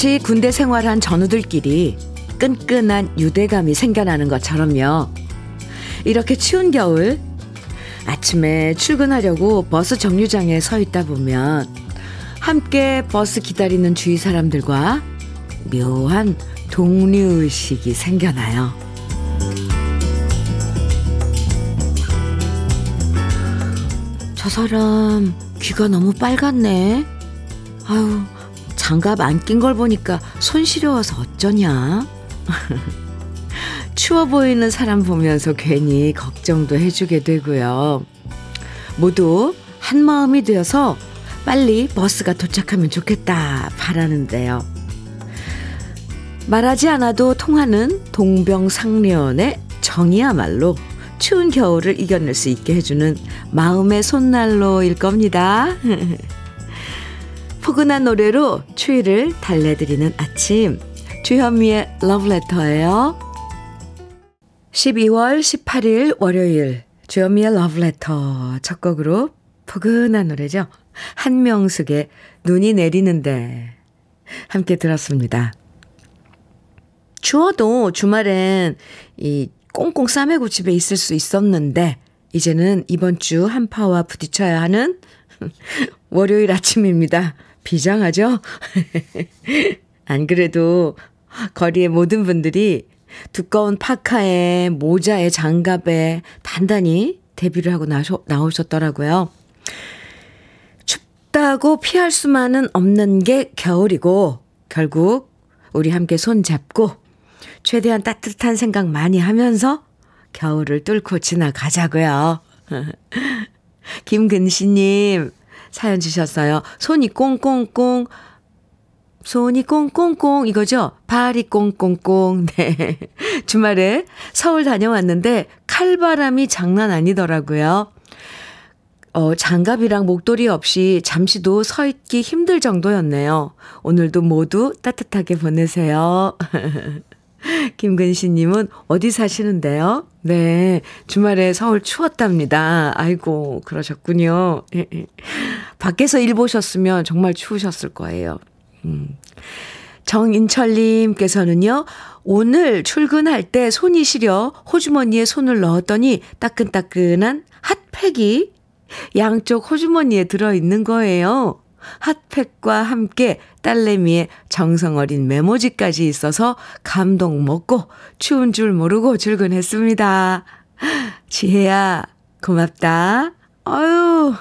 같이 군대 생활한 전우들끼리 끈끈한 유대감이 생겨나는 것처럼요. 이렇게 추운 겨울 아침에 출근하려고 버스 정류장에 서 있다 보면 함께 버스 기다리는 주위 사람들과 묘한 동료의식이 생겨나요. 저 사람 귀가 너무 빨갛네. 아유, 장갑 안 낀 걸 보니까 손 시려워서 어쩌냐. 추워 보이는 사람 보면서 괜히 걱정도 해주게 되고요. 모두 한 마음이 되어서 빨리 버스가 도착하면 좋겠다 바라는데요. 말하지 않아도 통하는 동병상련의 정이야말로 추운 겨울을 이겨낼 수 있게 해주는 마음의 손난로일 겁니다. 포근한 노래로 추위를 달래드리는 아침, 주현미의 러브레터예요. 12월 18일 월요일, 주현미의 러브레터 첫 곡으로 포근한 노래죠. 한명숙의 눈이 내리는데 함께 들었습니다. 추워도 주말엔 이 꽁꽁 싸매고 집에 있을 수 있었는데 이제는 이번 주 한파와 부딪혀야 하는 월요일 아침입니다. 비장하죠? 안 그래도 거리의 모든 분들이 두꺼운 파카에 모자에 장갑에 단단히 대비를 하고 나오셨더라고요. 춥다고 피할 수만은 없는 게 겨울이고 결국 우리 함께 손잡고 최대한 따뜻한 생각 많이 하면서 겨울을 뚫고 지나가자고요. 김근시님 사연 주셨어요. 손이 꽁꽁꽁 이거죠? 발이 꽁꽁꽁. 네. 주말에 서울 다녀왔는데 칼바람이 장난 아니더라고요. 장갑이랑 목도리 없이 잠시도 서 있기 힘들 정도였네요. 오늘도 모두 따뜻하게 보내세요. 김근시님은 어디 사시는데요? 네, 주말에 서울 추웠답니다. 아이고, 그러셨군요. 밖에서 일 보셨으면 정말 추우셨을 거예요. 정인철님께서는요, 오늘 출근할 때 손이 시려 호주머니에 손을 넣었더니 따끈따끈한 핫팩이 양쪽 호주머니에 들어있는 거예요. 핫팩과 함께 딸내미의 정성어린 메모지까지 있어서 감동 먹고 추운 줄 모르고 출근했습니다. 지혜야, 고맙다. 아유,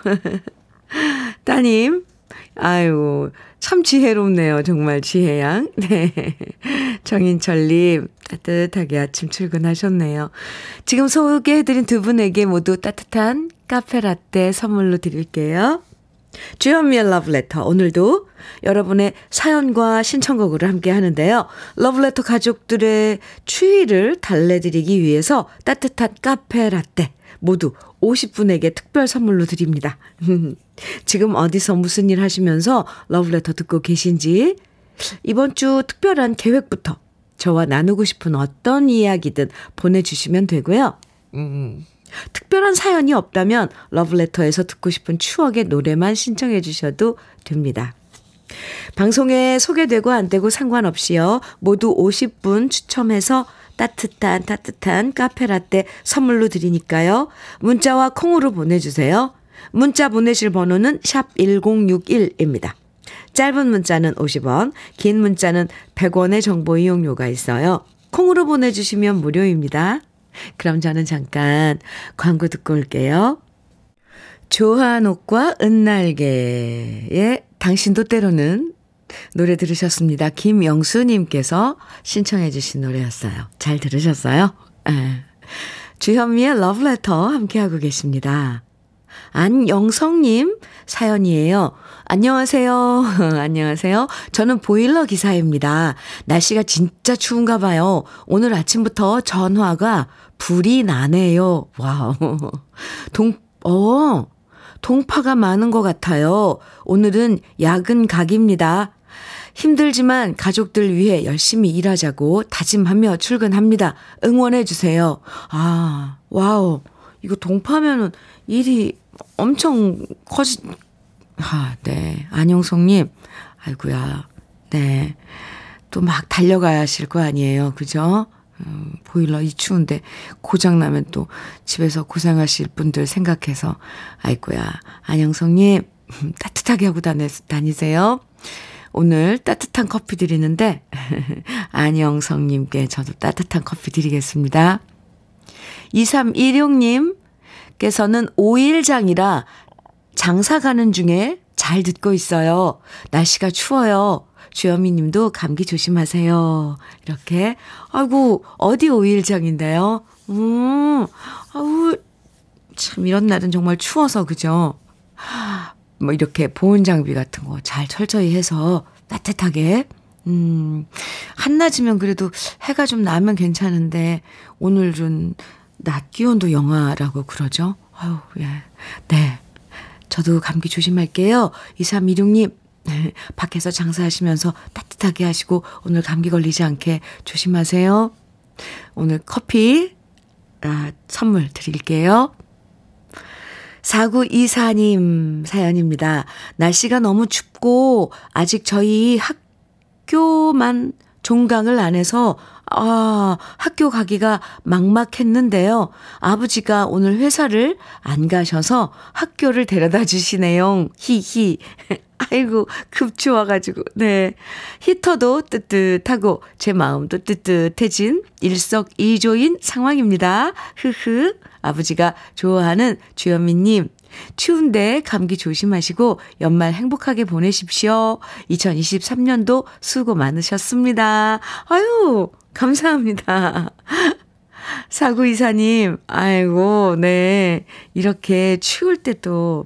따님, 아유, 참 지혜롭네요. 정말 지혜양. 네. 정인철님, 따뜻하게 아침 출근하셨네요. 지금 소개해드린 두 분에게 모두 따뜻한 카페라떼 선물로 드릴게요. 주현미의 러브레터, 오늘도 여러분의 사연과 신청곡으로 함께 하는데요. 러브레터 가족들의 추위를 달래드리기 위해서 따뜻한 카페라떼 모두 50분에게 특별 선물로 드립니다. 지금 어디서 무슨 일 하시면서 러브레터 듣고 계신지, 이번 주 특별한 계획부터 저와 나누고 싶은 어떤 이야기든 보내주시면 되고요. 특별한 사연이 없다면 러브레터에서 듣고 싶은 추억의 노래만 신청해 주셔도 됩니다. 방송에 소개되고 안 되고 상관없이요. 모두 50분 추첨해서 따뜻한 카페라떼 선물로 드리니까요. 문자와 콩으로 보내주세요. 문자 보내실 번호는 샵 1061입니다. 짧은 문자는 50원, 긴 문자는 100원의 정보 이용료가 있어요. 콩으로 보내주시면 무료입니다. 그럼 저는 잠깐 광고 듣고 올게요. 조한옥과 은날개의 당신도 때로는 노래 들으셨습니다. 김영수님께서 신청해 주신 노래였어요. 잘 들으셨어요? 네. 주현미의 러브레터 함께하고 계십니다. 안영성님 사연이에요. 안녕하세요. 안녕하세요. 저는 보일러 기사입니다. 날씨가 진짜 추운가 봐요. 오늘 아침부터 전화가 불이 나네요. 와우. 동파가 많은 것 같아요. 오늘은 야근 각입니다. 힘들지만 가족들 위해 열심히 일하자고 다짐하며 출근합니다. 응원해 주세요. 아, 와우. 이거 동파면은 일이 엄청 커지. 아, 네. 안영성님, 아이고야, 네. 또 막 달려가야 하실 거 아니에요. 그죠? 보일러 이 추운데 고장나면 또 집에서 고생하실 분들 생각해서 아이고야 안영성님 따뜻하게 하고 다니세요. 오늘 따뜻한 커피 드리는데 안영성님께 저도 따뜻한 커피 드리겠습니다. 2316님께서는 5일장이라 장사 가는 중에 잘 듣고 있어요. 날씨가 추워요. 주현미 님도 감기 조심하세요. 이렇게. 아이고, 어디 5일장인데요? 아우, 참, 이런 날은 정말 추워서, 그죠? 뭐, 이렇게 보온 장비 같은 거 잘 철저히 해서 따뜻하게. 한낮이면 그래도 해가 좀 나면 괜찮은데, 오늘은 낮 기온도 영하라고 그러죠? 아유, 예. 네. 저도 감기 조심할게요. 2316님. 밖에서 장사하시면서 따뜻하게 하시고 오늘 감기 걸리지 않게 조심하세요. 오늘 커피 선물 드릴게요. 4924님 사연입니다. 날씨가 너무 춥고 아직 저희 학교만 종강을 안 해서 학교 가기가 막막했는데요. 아버지가 오늘 회사를 안 가셔서 학교를 데려다 주시네요. 히히. 아이고 급추워가지고 네 히터도 뜨뜻하고 제 마음도 뜨뜻해진 일석이조인 상황입니다. 흐흐 아버지가 좋아하는 주현미님 추운데 감기 조심하시고 연말 행복하게 보내십시오. 2023년도 수고 많으셨습니다. 아유 감사합니다. 4924님 아이고 네 이렇게 추울 때 또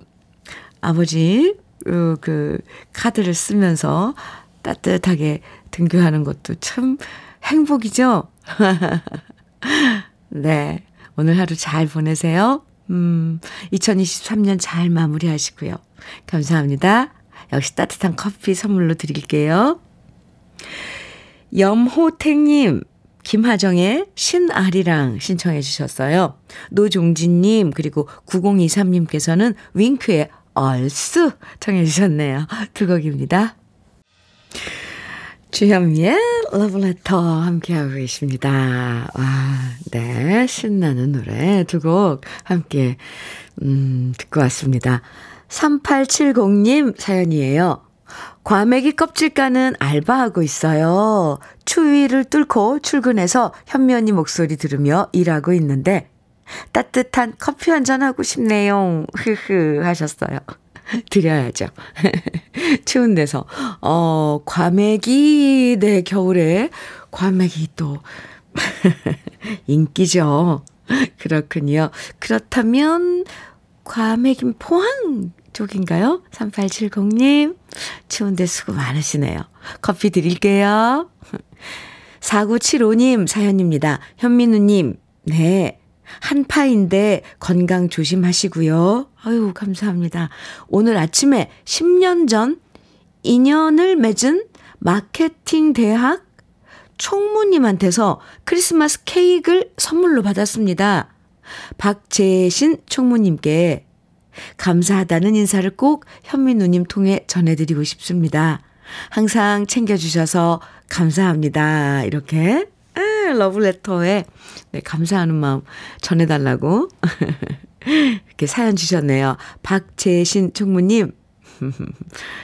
아버지 그 카드를 쓰면서 따뜻하게 등교하는 것도 참 행복이죠. 네, 오늘 하루 잘 보내세요. 2023년 잘 마무리하시고요. 감사합니다. 역시 따뜻한 커피 선물로 드릴게요. 염호택님 김하정의 신아리랑 신청해 주셨어요. 노종진님 그리고 9023님께서는 윙크의 얼쑤 청해 주셨네요. 두 곡입니다. 주현미의 러브레터 함께하고 계십니다. 와, 네 신나는 노래 두 곡 함께 듣고 왔습니다. 3870님 사연이에요. 과메기 껍질 까는 알바하고 있어요. 추위를 뚫고 출근해서 현미 언니 목소리 들으며 일하고 있는데 따뜻한 커피 한잔 하고 싶네요. 흐흐 하셨어요. 드려야죠. 추운 데서 과메기 네 겨울에 과메기 또 인기죠. 그렇군요. 그렇다면 과메기 포항 쪽인가요? 3870님 추운데 수고 많으시네요. 커피 드릴게요. 4975님 사연입니다. 현민우님 네. 한파인데 건강 조심하시고요. 아유, 감사합니다. 오늘 아침에 10년 전 인연을 맺은 마케팅 대학 총무님한테서 크리스마스 케이크를 선물로 받았습니다. 박재신 총무님께 감사하다는 인사를 꼭 현민우님 통해 전해드리고 싶습니다. 항상 챙겨주셔서 감사합니다. 이렇게. 러브레터에 네, 감사하는 마음 전해달라고 이렇게 사연 주셨네요. 박재신 총무님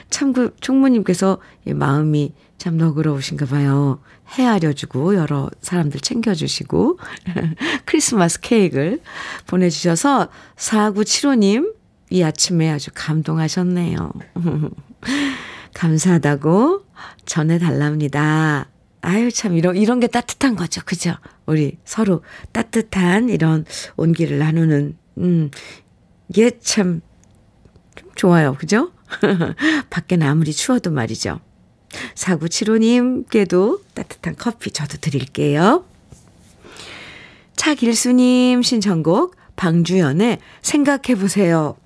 참 그 총무님께서 마음이 참 너그러우신가 봐요. 헤아려주고 여러 사람들 챙겨주시고 크리스마스 케이크를 보내주셔서 4975님 이 아침에 아주 감동하셨네요. 감사하다고 전해달랍니다. 아유 참 이런 게 따뜻한 거죠. 그죠? 우리 서로 따뜻한 이런 온기를 나누는 이게 참 좋아요. 그죠? 밖에는 아무리 추워도 말이죠. 4975님께도 따뜻한 커피 저도 드릴게요. 차길수님 신청곡 방주연의 생각해보세요.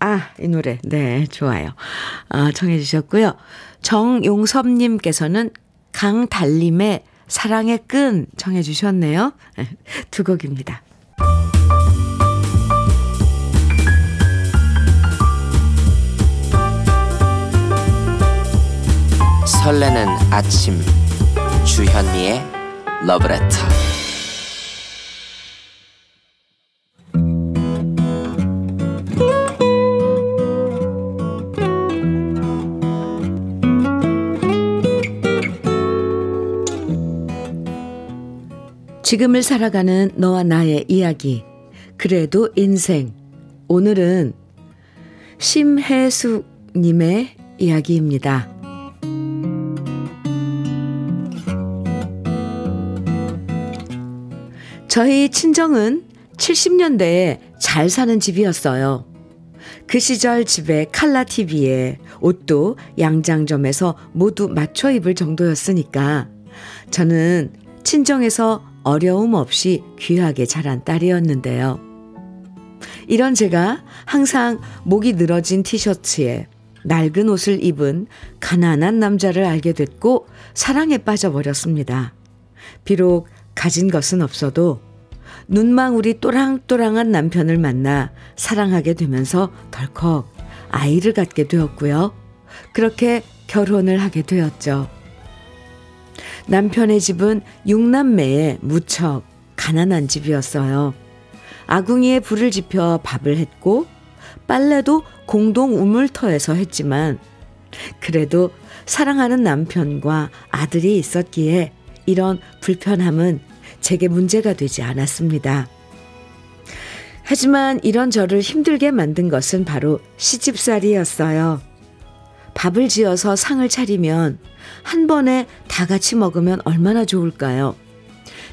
아, 이 노래 네 좋아요. 청해 주셨고요. 정용섭님께서는 강달림의 사랑의 끈 정해 주셨네요. 두 곡입니다. 설레는 아침 주현미의 러브레터. 지금을 살아가는 너와 나의 이야기, 그래도 인생. 오늘은 심혜숙님의 이야기입니다. 저희 친정은 70년대에 잘 사는 집이었어요. 그 시절 집에 칼라 TV에 옷도 양장점에서 모두 맞춰 입을 정도였으니까 저는 친정에서 어려움 없이 귀하게 자란 딸이었는데요. 이런 제가 항상 목이 늘어진 티셔츠에 낡은 옷을 입은 가난한 남자를 알게 됐고 사랑에 빠져버렸습니다. 비록 가진 것은 없어도 눈망울이 또랑또랑한 남편을 만나 사랑하게 되면서 덜컥 아이를 갖게 되었고요. 그렇게 결혼을 하게 되었죠. 남편의 집은 6남매에 무척 가난한 집이었어요. 아궁이에 불을 지펴 밥을 했고 빨래도 공동 우물터에서 했지만 그래도 사랑하는 남편과 아들이 있었기에 이런 불편함은 제게 문제가 되지 않았습니다. 하지만 이런 저를 힘들게 만든 것은 바로 시집살이였어요. 밥을 지어서 상을 차리면 한 번에 다 같이 먹으면 얼마나 좋을까요?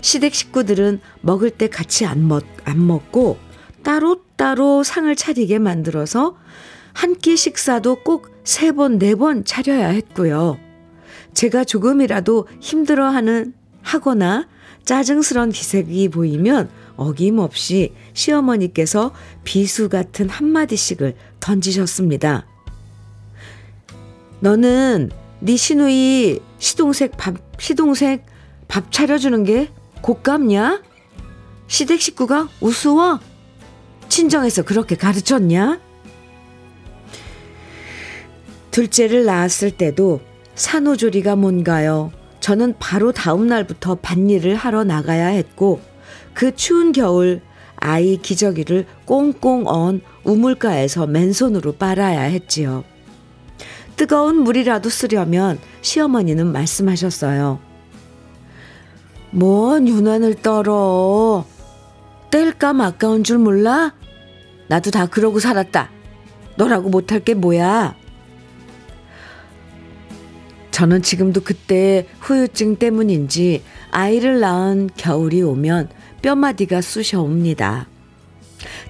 시댁 식구들은 먹을 때 같이 안 먹고 따로따로 상을 차리게 만들어서 한 끼 식사도 꼭 3번, 4번 차려야 했고요. 제가 조금이라도 힘들어하거나 짜증스런 기색이 보이면 어김없이 시어머니께서 비수 같은 한마디씩을 던지셨습니다. 너는 네 시누이 시동생 밥 차려주는 게 곶감냐? 시댁 식구가 우스워? 친정에서 그렇게 가르쳤냐? 둘째를 낳았을 때도 산후조리가 뭔가요? 저는 바로 다음 날부터 밭일을 하러 나가야 했고 그 추운 겨울 아이 기저귀를 꽁꽁 언 우물가에서 맨손으로 빨아야 했지요. 뜨거운 물이라도 쓰려면 시어머니는 말씀하셨어요. 뭔 유난을 떨어. 뗄까 마까운 줄 몰라? 나도 다 그러고 살았다. 너라고 못할 게 뭐야? 저는 지금도 그때 후유증 때문인지 아이를 낳은 겨울이 오면 뼈마디가 쑤셔옵니다.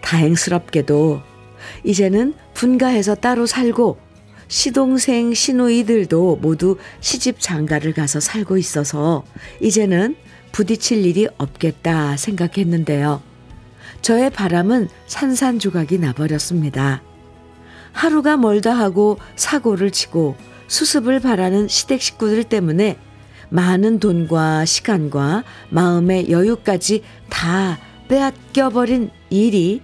다행스럽게도 이제는 분가해서 따로 살고 시동생 시누이들도 모두 시집 장가를 가서 살고 있어서 이제는 부딪힐 일이 없겠다 생각했는데요. 저의 바람은 산산조각이 나버렸습니다. 하루가 멀다 하고 사고를 치고 수습을 바라는 시댁 식구들 때문에 많은 돈과 시간과 마음의 여유까지 다 빼앗겨버린 일이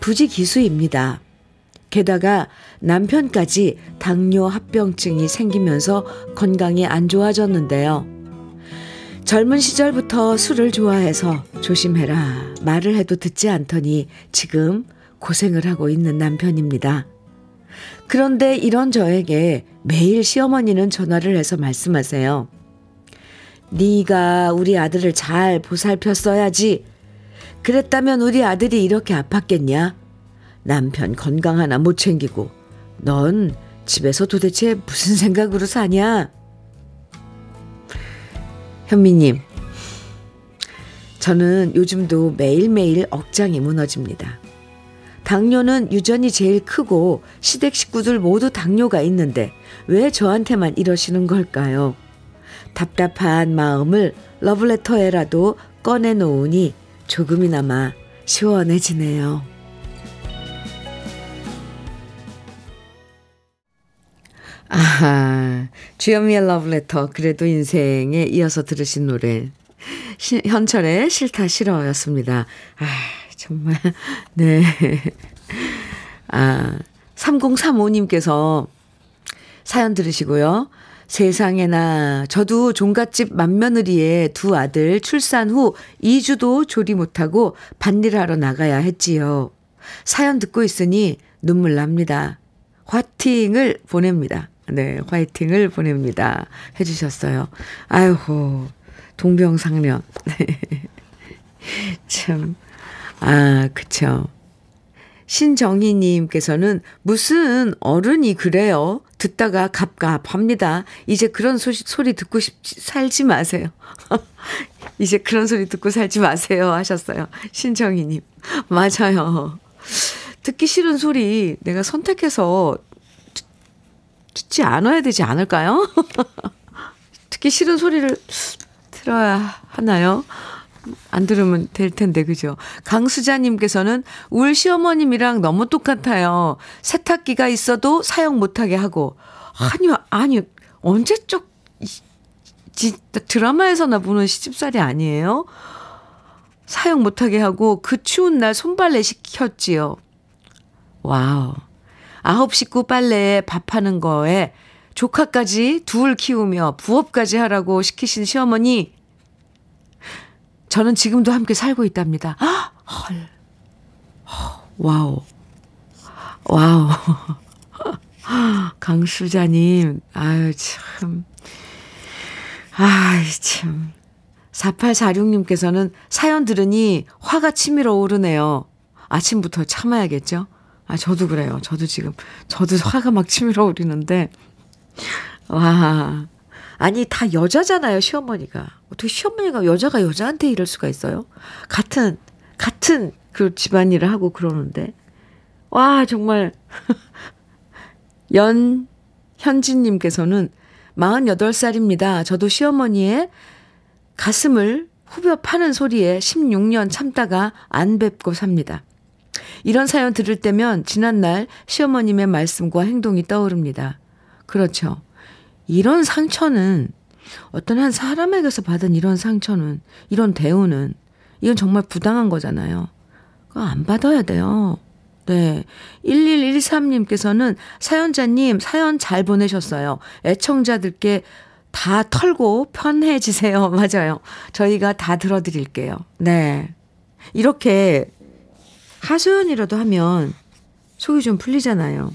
부지기수입니다. 게다가 남편까지 당뇨 합병증이 생기면서 건강이 안 좋아졌는데요. 젊은 시절부터 술을 좋아해서 조심해라 말을 해도 듣지 않더니 지금 고생을 하고 있는 남편입니다. 그런데 이런 저에게 매일 시어머니는 전화를 해서 말씀하세요. 네가 우리 아들을 잘 보살폈어야지. 그랬다면 우리 아들이 이렇게 아팠겠냐? 남편 건강 하나 못 챙기고 넌 집에서 도대체 무슨 생각으로 사냐? 현미님, 저는 요즘도 매일매일 억장이 무너집니다. 당뇨는 유전이 제일 크고 시댁 식구들 모두 당뇨가 있는데 왜 저한테만 이러시는 걸까요? 답답한 마음을 러브레터에라도 꺼내놓으니 조금이나마 시원해지네요. 아하, 주현미의 러브레터 그래도 인생에 이어서 들으신 노래 현철의 싫다 싫어였습니다. 아, 정말, 네. 아, 3035님께서 사연 들으시고요. 세상에나 저도 종갓집 맏며느리의 두 아들 출산 후 2주도 조리 못하고 밭일하러 나가야 했지요. 사연 듣고 있으니 눈물 납니다. 화팅을 보냅니다. 네, 화이팅을 보냅니다. 해주셨어요. 아이고, 동병상련. 참, 아, 그쵸. 신정희님께서는 무슨 어른이 그래요? 듣다가 갑갑합니다. 이제 그런 소리 듣고 살지 마세요. 이제 그런 소리 듣고 살지 마세요 하셨어요. 신정희님. 맞아요. 듣기 싫은 소리 내가 선택해서 듣지 않아야 되지 않을까요? 듣기 싫은 소리를 들어야 하나요? 안 들으면 될 텐데, 그죠? 강수자님께서는 울 시어머님이랑 너무 똑같아요. 세탁기가 있어도 사용 못하게 하고. 아니, 언제적 드라마에서나 보는 시집살이 아니에요? 사용 못하게 하고 그 추운 날 손빨래 시켰지요. 와우. 9, 식구 빨래에 밥하는 거에 조카까지 둘 키우며 부업까지 하라고 시키신 시어머니. 저는 지금도 함께 살고 있답니다. 헐. 와우. 와우. 강수자님. 아유, 참. 아이, 참. 4846님께서는 사연 들으니 화가 치밀어 오르네요. 아침부터 참아야겠죠? 아, 저도 그래요. 저도 화가 막 치밀어 오르는데. 와. 아니, 다 여자잖아요, 시어머니가. 어떻게 시어머니가 여자가 여자한테 이럴 수가 있어요? 같은 그 집안일을 하고 그러는데. 와, 정말. 현진님께서는 48살입니다. 저도 시어머니의 가슴을 후벼 파는 소리에 16년 참다가 안 뵙고 삽니다. 이런 사연 들을 때면 지난날 시어머님의 말씀과 행동이 떠오릅니다. 그렇죠. 이런 상처는 어떤 한 사람에게서 받은 이런 상처는 이런 대우는 이건 정말 부당한 거잖아요. 그거 안 받아야 돼요. 네, 1113님께서는 사연자님 사연 잘 보내셨어요. 애청자들께 다 털고 편해지세요. 맞아요. 저희가 다 들어드릴게요. 네, 이렇게 하소연이라도 하면 속이 좀 풀리잖아요.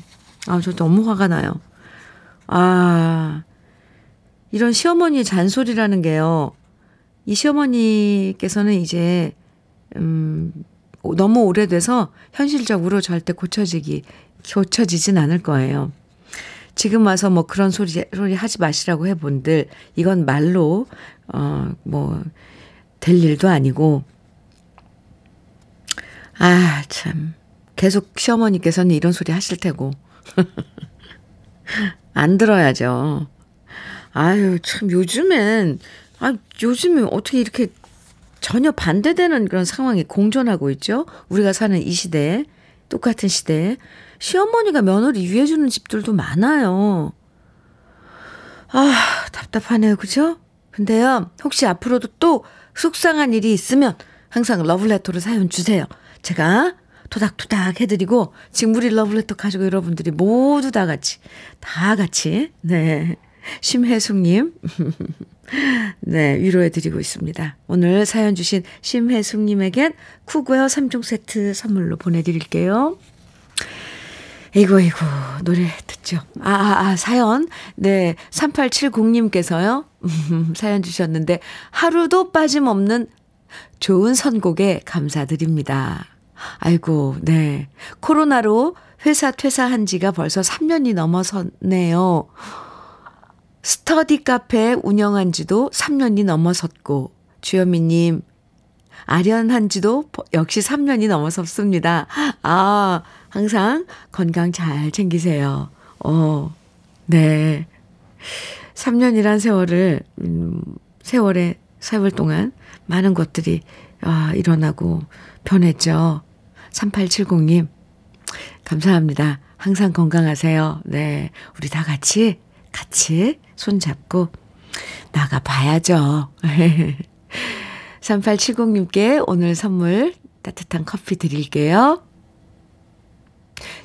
아, 저 너무 화가 나요. 아, 이런 시어머니의 잔소리라는 게요. 이 시어머니께서는 이제 너무 오래돼서 현실적으로 절대 고쳐지진 않을 거예요. 지금 와서 뭐 그런 소리 하지 마시라고 해본들 이건 말로 뭐 될 일도 아니고. 아, 참. 계속 시어머니께서는 이런 소리 하실 테고. 안 들어야죠. 아유, 참, 요즘에 어떻게 이렇게 전혀 반대되는 그런 상황이 공존하고 있죠? 우리가 사는 이 시대에, 똑같은 시대에. 시어머니가 며느리 위해주는 집들도 많아요. 아, 답답하네요. 그죠? 근데요, 혹시 앞으로도 또 속상한 일이 있으면 항상 러브레터로 사연 주세요. 제가 토닥토닥 해드리고, 지금 우리 러브레터 가지고 여러분들이 모두 다 같이, 네. 심혜숙님, 네, 위로해드리고 있습니다. 오늘 사연 주신 심혜숙님에겐 쿠구웨어 3종 세트 선물로 보내드릴게요. 이고, 노래 듣죠. 사연. 네, 3870님께서요, 사연 주셨는데, 하루도 빠짐없는 좋은 선곡에 감사드립니다. 아이고, 네. 코로나로 회사 퇴사한 지가 벌써 3년이 넘어섰네요. 스터디 카페 운영한 지도 3년이 넘어섰고, 주현미님, 아련한 지도 역시 3년이 넘어섰습니다. 아, 항상 건강 잘 챙기세요. 네. 3년이란 세월 동안 많은 것들이 일어나고 변했죠. 3870님, 감사합니다. 항상 건강하세요. 네. 우리 다 같이 손잡고 나가봐야죠. 3870님께 오늘 선물 따뜻한 커피 드릴게요.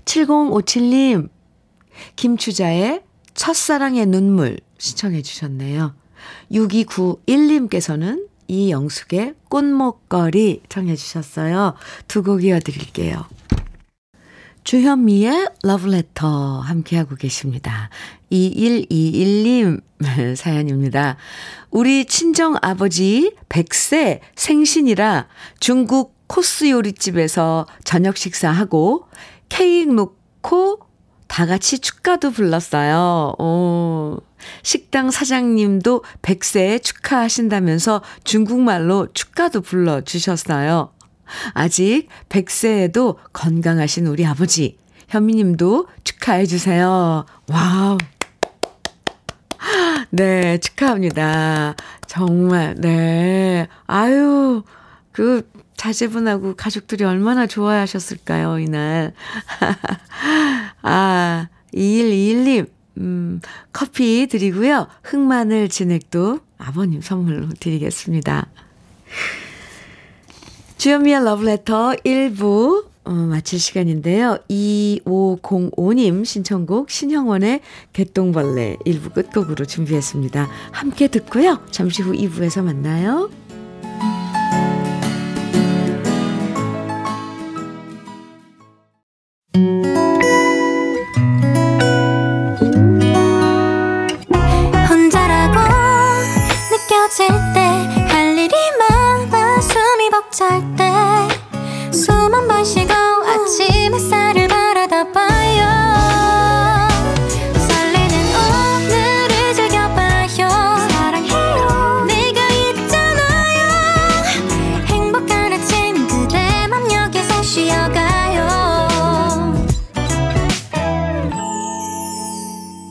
7057님, 김추자의 첫사랑의 눈물 신청해 주셨네요. 6291님께서는 이영숙의 꽃목걸이 청해 주셨어요. 두 곡 이어드릴게요. 주현미의 러브레터 함께하고 계십니다. 2121님 사연입니다. 우리 친정아버지 100세 생신이라 중국 코스 요리집에서 저녁 식사하고 케이크 놓고 다 같이 축가도 불렀어요. 오, 식당 사장님도 100세 축하하신다면서 중국말로 축가도 불러주셨어요. 아직 100세에도 건강하신 우리 아버지 현미님도 축하해 주세요. 와우. 네, 축하합니다. 정말. 네. 아유, 그 자제분하고 가족들이 얼마나 좋아하셨을까요, 이날. 아, 2121님 커피 드리고요. 흑마늘 진액도 아버님 선물로 드리겠습니다. 주현미의 러브레터 1부 마칠 시간인데요. 2505님 신청곡 신형원의 개똥벌레 1부 끝곡으로 준비했습니다. 함께 듣고요. 잠시 후 2부에서 만나요.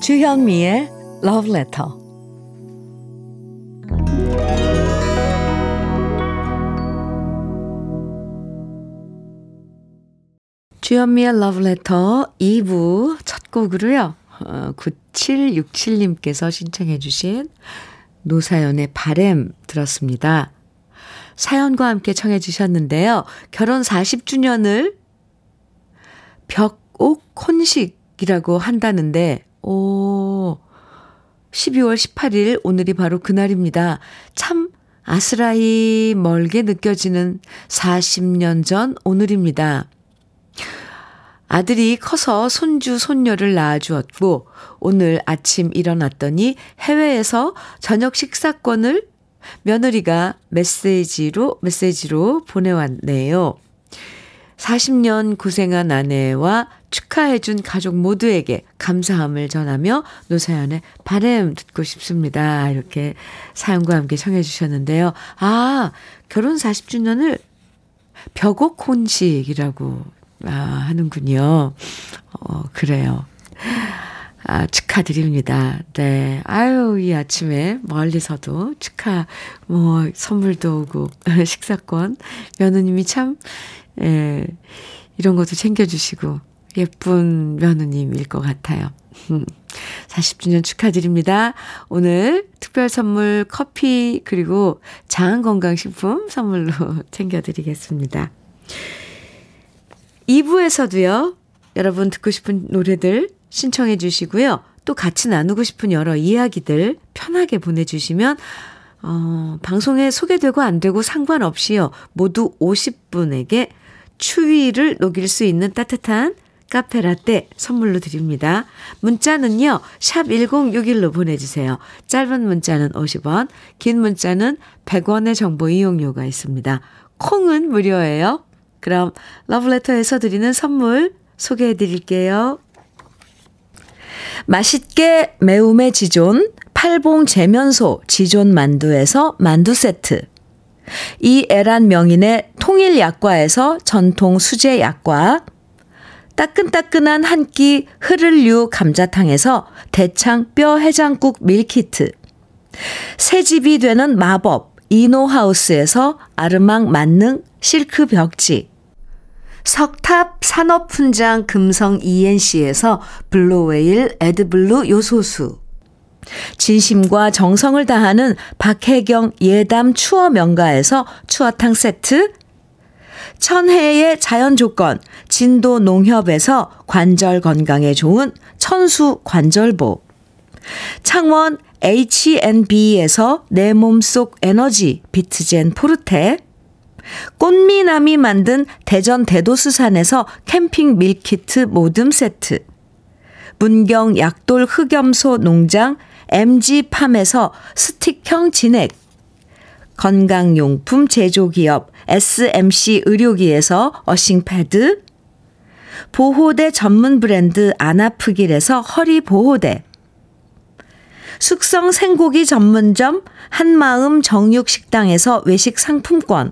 주현미의 러브레터. 주현미의 러브레터 2부 첫 곡으로요. 9767님께서 신청해 주신 노사연의 바램 들었습니다. 사연과 함께 청해 주셨는데요. 결혼 40주년을 벽옥 혼식이라고 한다는데 오, 12월 18일 오늘이 바로 그날입니다. 참 아스라이 멀게 느껴지는 40년 전 오늘입니다. 아들이 커서 손주 손녀를 낳아주었고 오늘 아침 일어났더니 해외에서 저녁 식사권을 며느리가 메시지로 보내왔네요. 40년 고생한 아내와 축하해준 가족 모두에게 감사함을 전하며 노사연의 바램 듣고 싶습니다. 이렇게 사연과 함께 청해 주셨는데요. 아, 결혼 40주년을 벽옥 혼식이라고 하는군요. 그래요. 아, 축하드립니다. 네. 아유, 이 아침에 멀리서도 축하, 선물도 오고, 식사권. 며느님이 참, 예, 이런 것도 챙겨주시고, 예쁜 며느님일 것 같아요. 40주년 축하드립니다. 오늘 특별 선물 커피, 그리고 장건강식품 선물로 챙겨드리겠습니다. 2부에서도요, 여러분 듣고 싶은 노래들 신청해 주시고요. 또 같이 나누고 싶은 여러 이야기들 편하게 보내주시면 방송에 소개되고 안 되고 상관없이요. 모두 50분에게 추위를 녹일 수 있는 따뜻한 카페라떼 선물로 드립니다. 문자는요. 샵 1061로 보내주세요. 짧은 문자는 50원, 긴 문자는 100원의 정보 이용료가 있습니다. 콩은 무료예요. 그럼 러브레터에서 드리는 선물 소개해드릴게요. 맛있게 매움의 지존 팔봉 재면소 지존 만두에서 만두 세트, 이 애란 명인의 통일 약과에서 전통 수제 약과, 따끈따끈한 한 끼 흐를류 감자탕에서 대창 뼈 해장국 밀키트, 새집이 되는 마법 이노하우스에서 아르망 만능 실크 벽지, 석탑 산업훈장 금성 ENC에서 블루웨일 에드블루 요소수, 진심과 정성을 다하는 박혜경 예담 추어명가에서 추어탕 세트, 천혜의 자연조건 진도 농협에서 관절 건강에 좋은 천수 관절보, 창원 H&B에서 내 몸속 에너지 비트젠 포르테, 꽃미남이 만든 대전 대도수산에서 캠핑 밀키트 모듬 세트, 문경 약돌 흑염소 농장 MG팜에서 스틱형 진액, 건강용품 제조기업 SMC 의료기에서 어싱패드, 보호대 전문 브랜드 안아프길에서 허리보호대, 숙성 생고기 전문점 한마음 정육식당에서 외식 상품권,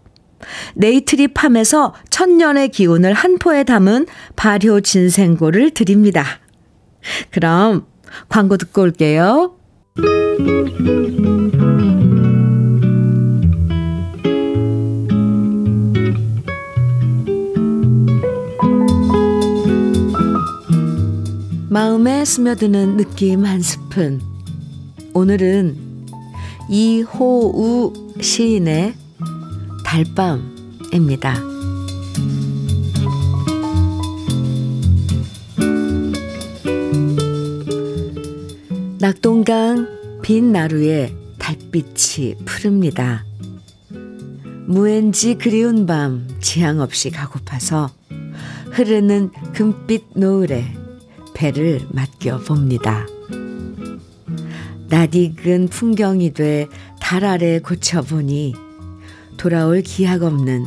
네이트리팜에서 천년의 기운을 한 포에 담은 발효진생고를 드립니다. 그럼 광고 듣고 올게요. 마음에 스며드는 느낌 한 스푼. 오늘은 이호우 시인의 달밤입니다. 낙동강 빈 나루에 달빛이 푸릅니다. 무엔지 그리운 밤 지향 없이 가고파서 흐르는 금빛 노을에 배를 맡겨봅니다. 낯익은 풍경이 돼 달 아래 고쳐보니 돌아올 기약 없는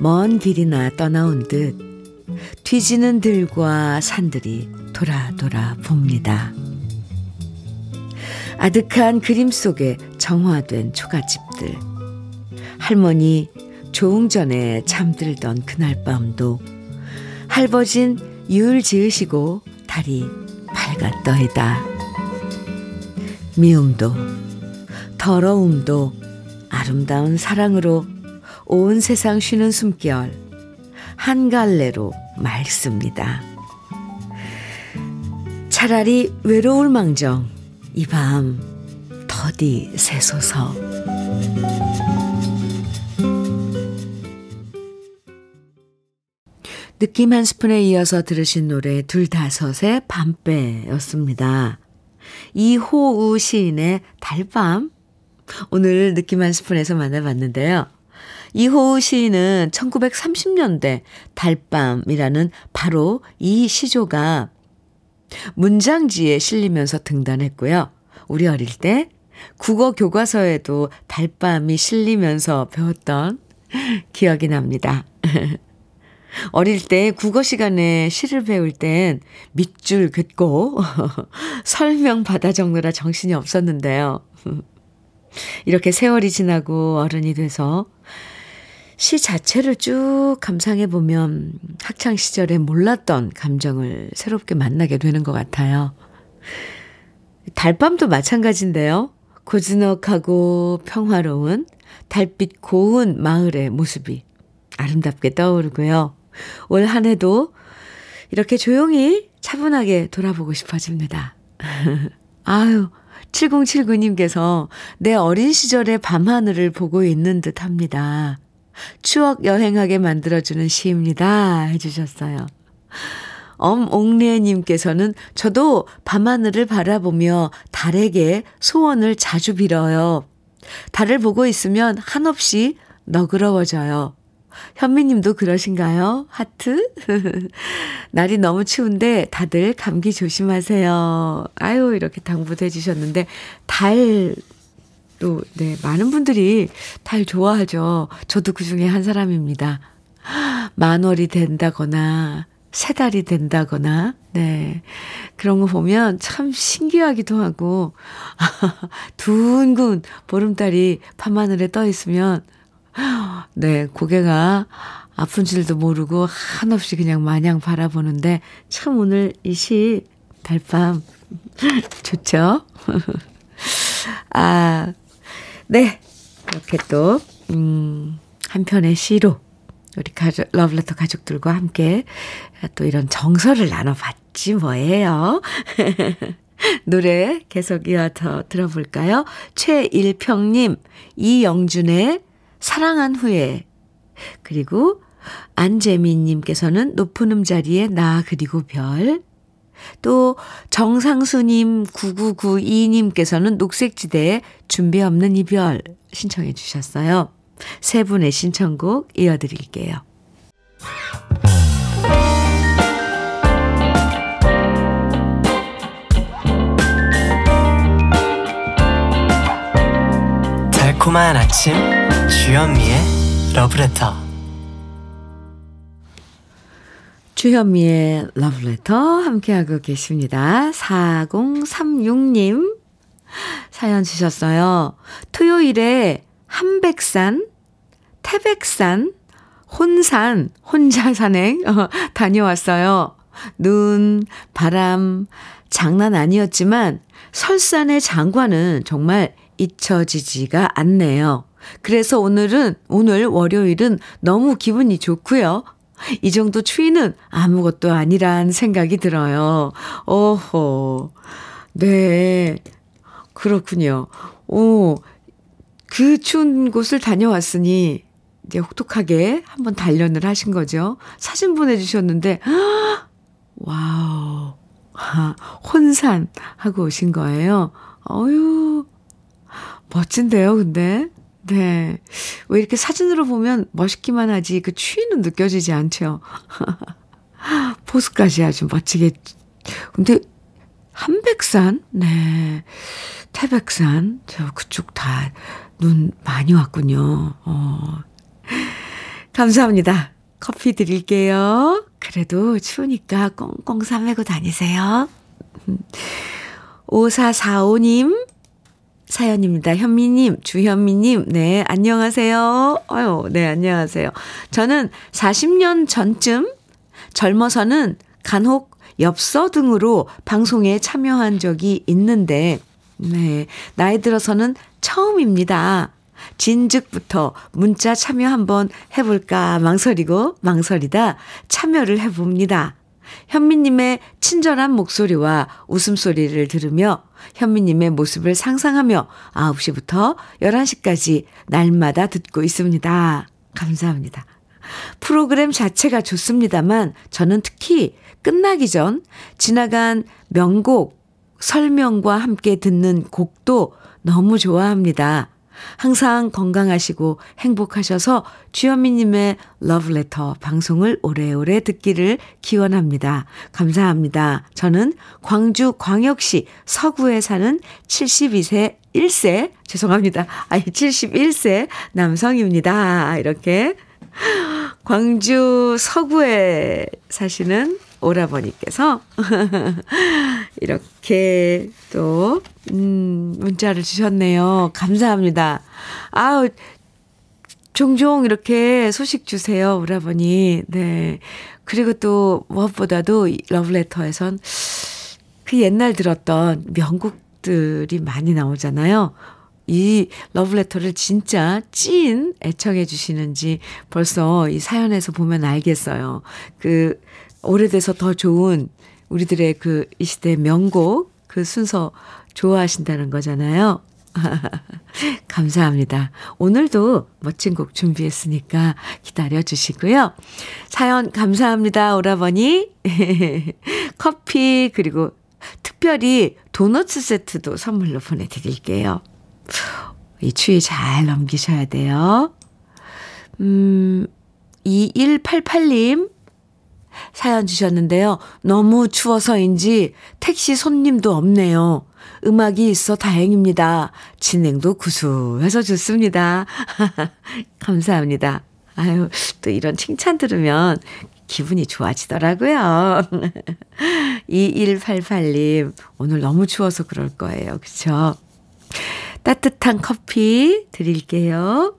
먼 길이나 떠나온 듯 뒤지는 들과 산들이 돌아 봅니다. 아득한 그림 속에 정화된 초가집들, 할머니 조웅전에 잠들던 그날 밤도 할버진 율 지으시고 달이 밝았더이다. 미움도 더러움도 아름다운 사랑으로 온 세상 쉬는 숨결 한 갈래로 맑습니다. 차라리 외로울 망정 이 밤 더디 새소서. 느낌 한 스푼에 이어서 들으신 노래 둘다섯의 밤배였습니다. 이호우 시인의 달밤, 오늘 느낌 한 스푼에서 만나봤는데요. 이호우 시인은 1930년대 달밤이라는 바로 이 시조가 문장지에 실리면서 등단했고요. 우리 어릴 때 국어 교과서에도 달밤이 실리면서 배웠던 기억이 납니다. 어릴 때 국어 시간에 시를 배울 땐 밑줄 긋고 설명 받아 적느라 정신이 없었는데요. 이렇게 세월이 지나고 어른이 돼서 시 자체를 쭉 감상해 보면 학창 시절에 몰랐던 감정을 새롭게 만나게 되는 것 같아요. 달밤도 마찬가지인데요. 고즈넉하고 평화로운 달빛 고운 마을의 모습이 아름답게 떠오르고요. 올 한 해도 이렇게 조용히 차분하게 돌아보고 싶어집니다. 아유, 7079님께서 내 어린 시절의 밤하늘을 보고 있는 듯 합니다. 추억 여행하게 만들어주는 시입니다 해주셨어요. 엄옥래님께서는 저도 밤하늘을 바라보며 달에게 소원을 자주 빌어요. 달을 보고 있으면 한없이 너그러워져요. 현미님도 그러신가요? 하트? 날이 너무 추운데 다들 감기 조심하세요. 아유, 이렇게 당부도 해주셨는데 달도 네, 많은 분들이 달 좋아하죠. 저도 그중에 한 사람입니다. 만월이 된다거나 새달이 된다거나 네, 그런 거 보면 참 신기하기도 하고 둥근 보름달이 밤하늘에 떠 있으면 네, 고개가 아픈 줄도 모르고 한없이 그냥 마냥 바라보는데 참 오늘 이 시 달밤 좋죠? 아, 네. 이렇게 또, 한 편의 시로 우리 가족, 러브레터 가족들과 함께 또 이런 정서를 나눠봤지 뭐예요. 노래 계속 이어서 들어볼까요? 최일평님, 이영준의 사랑한 후에, 그리고 안재민님께서는 높은 음자리에 나 그리고 별, 또 정상수님 9992님께서는 녹색지대에 준비 없는 이별 신청해 주셨어요. 세 분의 신청곡 이어드릴게요. 달콤한 아침 주현미의 러브레터. 주현미의 러브레터 함께하고 계십니다. 4036님 사연 주셨어요. 토요일에 한백산, 태백산, 혼산, 혼자 산행 다녀왔어요. 눈, 바람 장난 아니었지만 설산의 장관은 정말 잊혀지지가 않네요. 그래서 오늘 월요일은 너무 기분이 좋고요. 이 정도 추위는 아무것도 아니란 생각이 들어요. 오호, 네, 그렇군요. 오, 그 추운 곳을 다녀왔으니 이제 혹독하게 한번 단련을 하신 거죠. 사진 보내주셨는데, 와우, 혼산 하고 오신 거예요. 어유, 멋진데요, 근데. 네. 왜 이렇게 사진으로 보면 멋있기만 하지 그 추위는 느껴지지 않죠. 포스까지 아주 멋지게. 근데 한백산, 네, 태백산, 저 그쪽 다 눈 많이 왔군요. 감사합니다. 커피 드릴게요. 그래도 추우니까 꽁꽁 싸매고 다니세요. 5445님 사연입니다. 현미님, 주현미님, 네, 안녕하세요. 아유, 네, 안녕하세요. 저는 40년 전쯤 젊어서는 간혹 엽서 등으로 방송에 참여한 적이 있는데, 네, 나이 들어서는 처음입니다. 진즉부터 문자 참여 한번 해볼까 망설이다 참여를 해봅니다. 현미님의 친절한 목소리와 웃음소리를 들으며 현미님의 모습을 상상하며 9시부터 11시까지 날마다 듣고 있습니다. 감사합니다. 프로그램 자체가 좋습니다만 저는 특히 끝나기 전 지나간 명곡, 설명과 함께 듣는 곡도 너무 좋아합니다. 항상 건강하시고 행복하셔서 주현미님의 러브레터 방송을 오래오래 듣기를 기원합니다. 감사합니다. 저는 광주광역시 서구에 사는 71세 남성입니다. 이렇게 광주 서구에 사시는 오라버니께서 이렇게 또 문자를 주셨네요. 감사합니다. 아우, 종종 이렇게 소식 주세요, 오라버니. 네. 그리고 또 무엇보다도 러브레터에선 그 옛날 들었던 명곡들이 많이 나오잖아요. 이 러브레터를 진짜 찐 애청해 주시는지 벌써 이 사연에서 보면 알겠어요. 그 오래돼서 더 좋은 우리들의 그 이 시대의 명곡 그 순서 좋아하신다는 거잖아요. 감사합니다. 오늘도 멋진 곡 준비했으니까 기다려주시고요. 사연 감사합니다, 오라버니. 커피 그리고 특별히 도넛 세트도 선물로 보내드릴게요. 이 추위 잘 넘기셔야 돼요. 2188님 사연 주셨는데요. 너무 추워서인지 택시 손님도 없네요. 음악이 있어 다행입니다. 진행도 구수해서 좋습니다. 감사합니다. 아유, 또 이런 칭찬 들으면 기분이 좋아지더라고요. 2188님, 오늘 너무 추워서 그럴 거예요. 그쵸? 따뜻한 커피 드릴게요.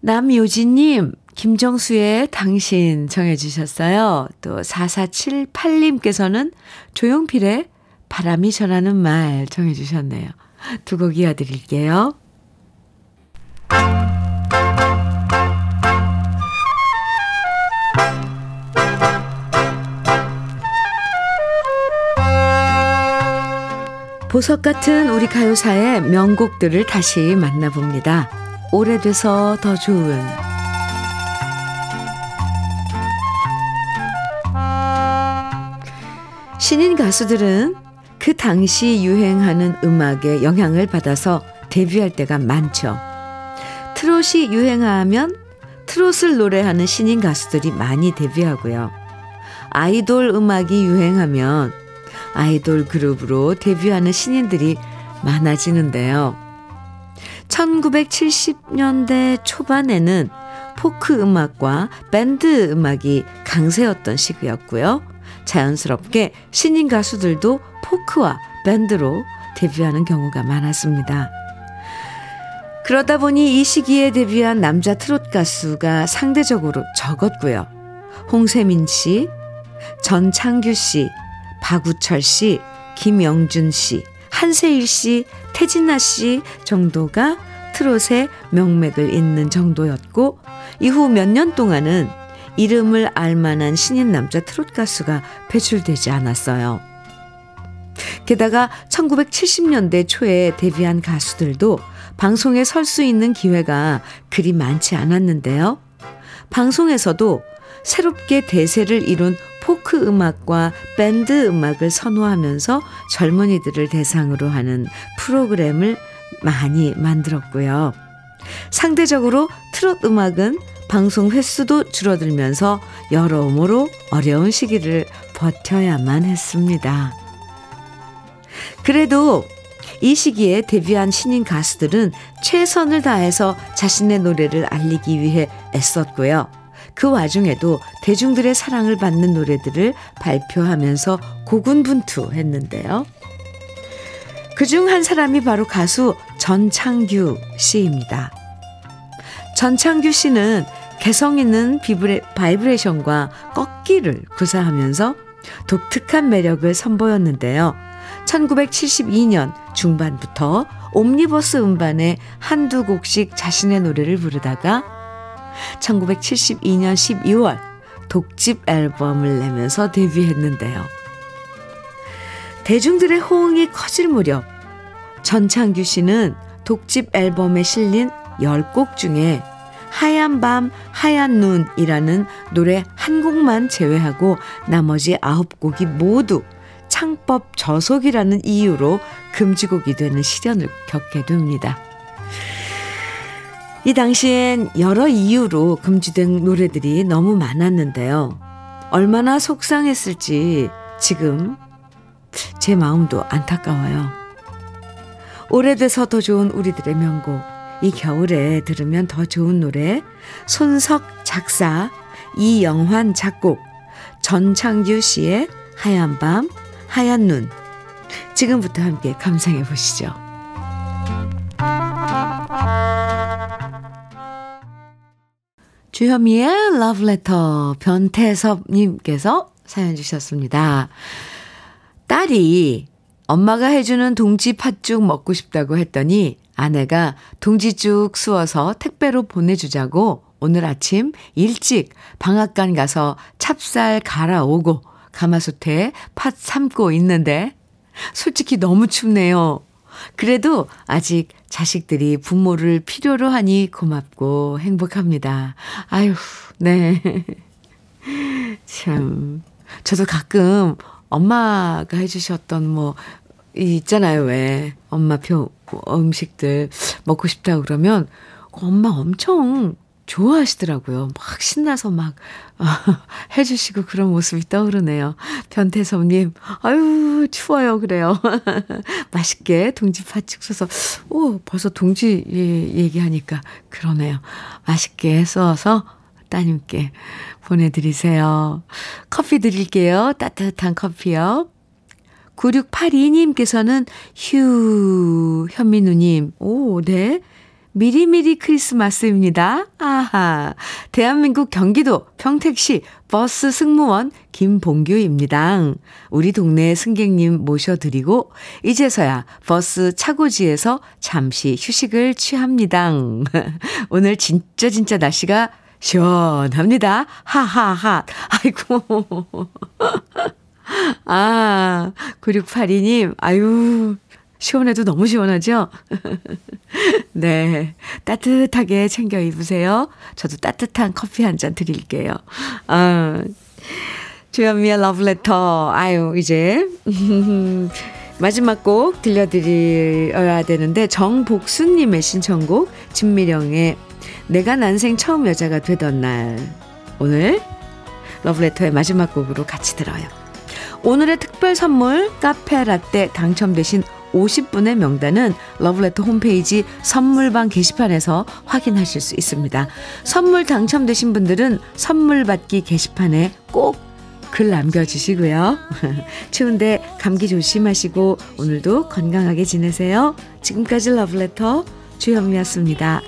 남효진님, 김정수의 당신 정해주셨어요. 또 4478님께서는 조용필의 바람이 전하는 말 정해 주셨네요. 두 곡 이어드릴게요. 보석 같은 우리 가요사의 명곡들을 다시 만나봅니다. 오래돼서 더 좋은. 신인 가수들은 그 당시 유행하는 음악에 영향을 받아서 데뷔할 때가 많죠. 트롯이 유행하면 트롯을 노래하는 신인 가수들이 많이 데뷔하고요. 아이돌 음악이 유행하면 아이돌 그룹으로 데뷔하는 신인들이 많아지는데요. 1970년대 초반에는 포크 음악과 밴드 음악이 강세였던 시기였고요. 자연스럽게 신인 가수들도 포크와 밴드로 데뷔하는 경우가 많았습니다. 그러다 보니 이 시기에 데뷔한 남자 트롯 가수가 상대적으로 적었고요. 홍세민 씨, 전창규 씨, 박우철 씨, 김영준 씨, 한세일 씨, 태진아 씨 정도가 트롯의 명맥을 잇는 정도였고, 이후 몇 년 동안은 이름을 알만한 신인 남자 트롯 가수가 배출되지 않았어요. 게다가 1970년대 초에 데뷔한 가수들도 방송에 설 수 있는 기회가 그리 많지 않았는데요. 방송에서도 새롭게 대세를 이룬 포크 음악과 밴드 음악을 선호하면서 젊은이들을 대상으로 하는 프로그램을 많이 만들었고요. 상대적으로 트롯 음악은 방송 횟수도 줄어들면서 여러모로 어려운 시기를 버텨야만 했습니다. 그래도 이 시기에 데뷔한 신인 가수들은 최선을 다해서 자신의 노래를 알리기 위해 애썼고요. 그 와중에도 대중들의 사랑을 받는 노래들을 발표하면서 고군분투했는데요. 그중 한 사람이 바로 가수 전창규 씨입니다. 전창규 씨는 개성 있는 바이브레이션과 꺾기를 구사하면서 독특한 매력을 선보였는데요. 1972년 중반부터 옴니버스 음반에 한두 곡씩 자신의 노래를 부르다가 1972년 12월 독집 앨범을 내면서 데뷔했는데요. 대중들의 호응이 커질 무렵 전창규 씨는 독집 앨범에 실린 10곡 중에 하얀 밤 하얀 눈이라는 노래 한 곡만 제외하고 나머지 9곡이 모두 창법 저속이라는 이유로 금지곡이 되는 시련을 겪게 됩니다. 이 당시엔 여러 이유로 금지된 노래들이 너무 많았는데요. 얼마나 속상했을지 지금 제 마음도 안타까워요. 오래돼서 더 좋은 우리들의 명곡, 이 겨울에 들으면 더 좋은 노래, 손석 작사, 이영환 작곡, 전창규 씨의 하얀 밤, 하얀 눈. 지금부터 함께 감상해 보시죠. 주현미의 러브레터, 변태섭님께서 사연 주셨습니다. 딸이 엄마가 해주는 동지 팥죽 먹고 싶다고 했더니 아내가 동지죽 쑤어서 택배로 보내주자고 오늘 아침 일찍 방앗간 가서 찹쌀 갈아오고 가마솥에 팥 삶고 있는데 솔직히 너무 춥네요. 그래도 아직 자식들이 부모를 필요로 하니 고맙고 행복합니다. 아유, 네. 참. 저도 가끔 엄마가 해주셨던 뭐, 있잖아요, 왜. 엄마표 음식들 먹고 싶다고 그러면 엄마 엄청 좋아하시더라고요. 막 신나서 막 해주시고 그런 모습이 떠오르네요. 변태섭님, 아유 추워요 그래요. 맛있게 동지 팥죽 써서, 오 벌써 동지 얘기하니까 그러네요. 맛있게 써서 따님께 보내드리세요. 커피 드릴게요. 따뜻한 커피요. 9682님께서는 휴 현민우님, 오 네. 미리미리 크리스마스입니다. 아하. 대한민국 경기도 평택시 버스 승무원 김봉규입니다. 우리 동네 승객님 모셔드리고 이제서야 버스 차고지에서 잠시 휴식을 취합니다. 오늘 진짜 날씨가 시원합니다. 하하하. 아이고. 아, 9682님. 아유. 시원해도 너무 시원하죠? 네, 따뜻하게 챙겨 입으세요. 저도 따뜻한 커피 한 잔 드릴게요. 아, 주현미의 러브레터. 아유, 이제 마지막 곡 들려드려야 되는데 정복수님의 신청곡 진미령의 내가 난생 처음 여자가 되던 날. 오늘 러브레터의 마지막 곡으로 같이 들어요. 오늘의 특별 선물 카페 라떼 당첨되신 50분의 명단은 러브레터 홈페이지 선물방 게시판에서 확인하실 수 있습니다. 선물 당첨되신 분들은 선물 받기 게시판에 꼭 글 남겨주시고요. 추운데 감기 조심하시고 오늘도 건강하게 지내세요. 지금까지 러브레터 주현미였습니다.